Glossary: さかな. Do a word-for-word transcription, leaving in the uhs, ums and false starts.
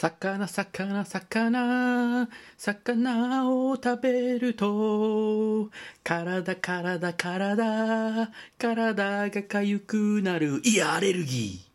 魚魚魚魚を食べると体体体体がかゆくなる。いやアレルギー。